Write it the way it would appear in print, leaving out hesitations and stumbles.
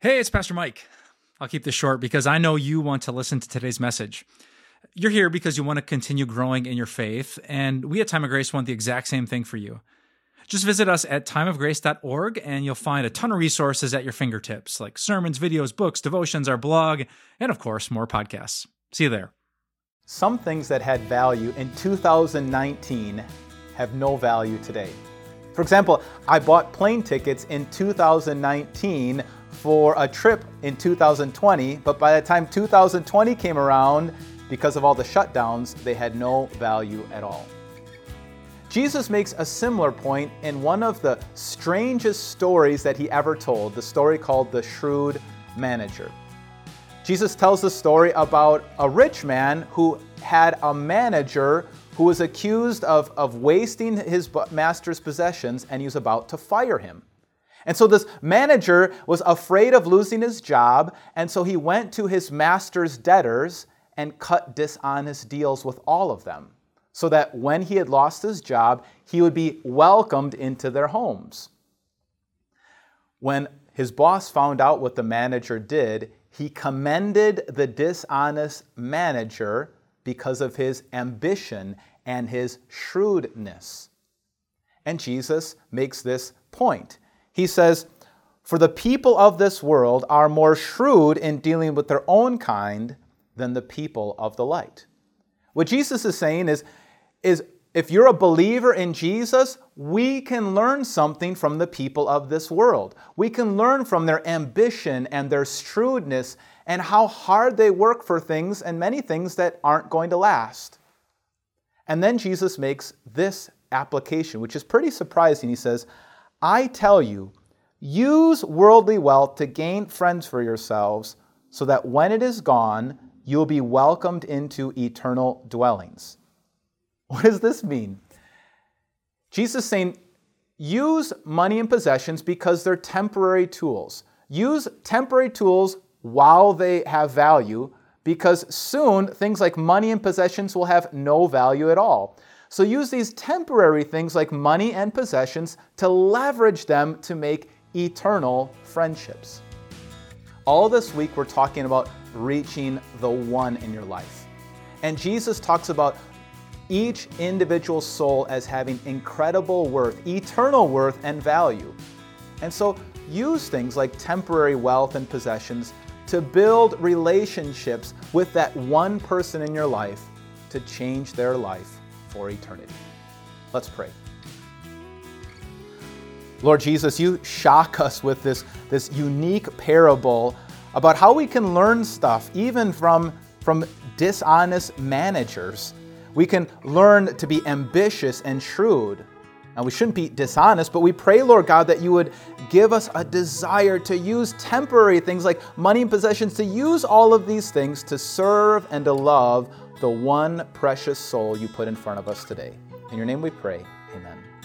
Hey, it's Pastor Mike. I'll keep this short because I know you want to listen to today's message. You're here because you want to continue growing in your faith, and we at Time of Grace want the exact same thing for you. Just visit us at timeofgrace.org, and you'll find a ton of resources at your fingertips, like sermons, videos, books, devotions, our blog, and of course, more podcasts. See you there. Some things that had value in 2019 have no value today. For example, I bought plane tickets in 2019 for a trip in 2020, but by the time 2020 came around, because of all the shutdowns, they had no value at all. Jesus makes a similar point in one of the strangest stories that he ever told, the story called The Shrewd Manager. Jesus tells the story about a rich man who had a manager who was accused of wasting his master's possessions, and he was about to fire him. And so this manager was afraid of losing his job, and so he went to his master's debtors and cut dishonest deals with all of them, so that when he had lost his job, he would be welcomed into their homes. When his boss found out what the manager did, he commended the dishonest manager because of his ambition and his shrewdness. And Jesus makes this point. He says, "For the people of this world are more shrewd in dealing with their own kind than the people of the light." What Jesus is saying is if you're a believer in Jesus, we can learn something from the people of this world. We can learn from their ambition and their shrewdness and how hard they work for things and many things that aren't going to last. And then Jesus makes this application, which is pretty surprising. He says, "I tell you, use worldly wealth to gain friends for yourselves, so that when it is gone, you'll be welcomed into eternal dwellings." What does this mean? Jesus is saying, use money and possessions because they're temporary tools. Use temporary tools while they have value, because soon things like money and possessions will have no value at all. So use these temporary things like money and possessions to leverage them to make eternal friendships. All this week we're talking about reaching the one in your life. And Jesus talks about each individual soul as having incredible worth, eternal worth and value. And so use things like temporary wealth and possessions to build relationships with that one person in your life to change their life for eternity. Let's pray. Lord Jesus, you shock us with this unique parable about how we can learn stuff even from dishonest managers. We can learn to be ambitious and shrewd. And we shouldn't be dishonest, but we pray, Lord God, that you would give us a desire to use temporary things like money and possessions, to use all of these things to serve and to love the one precious soul you put in front of us today. In your name we pray, amen.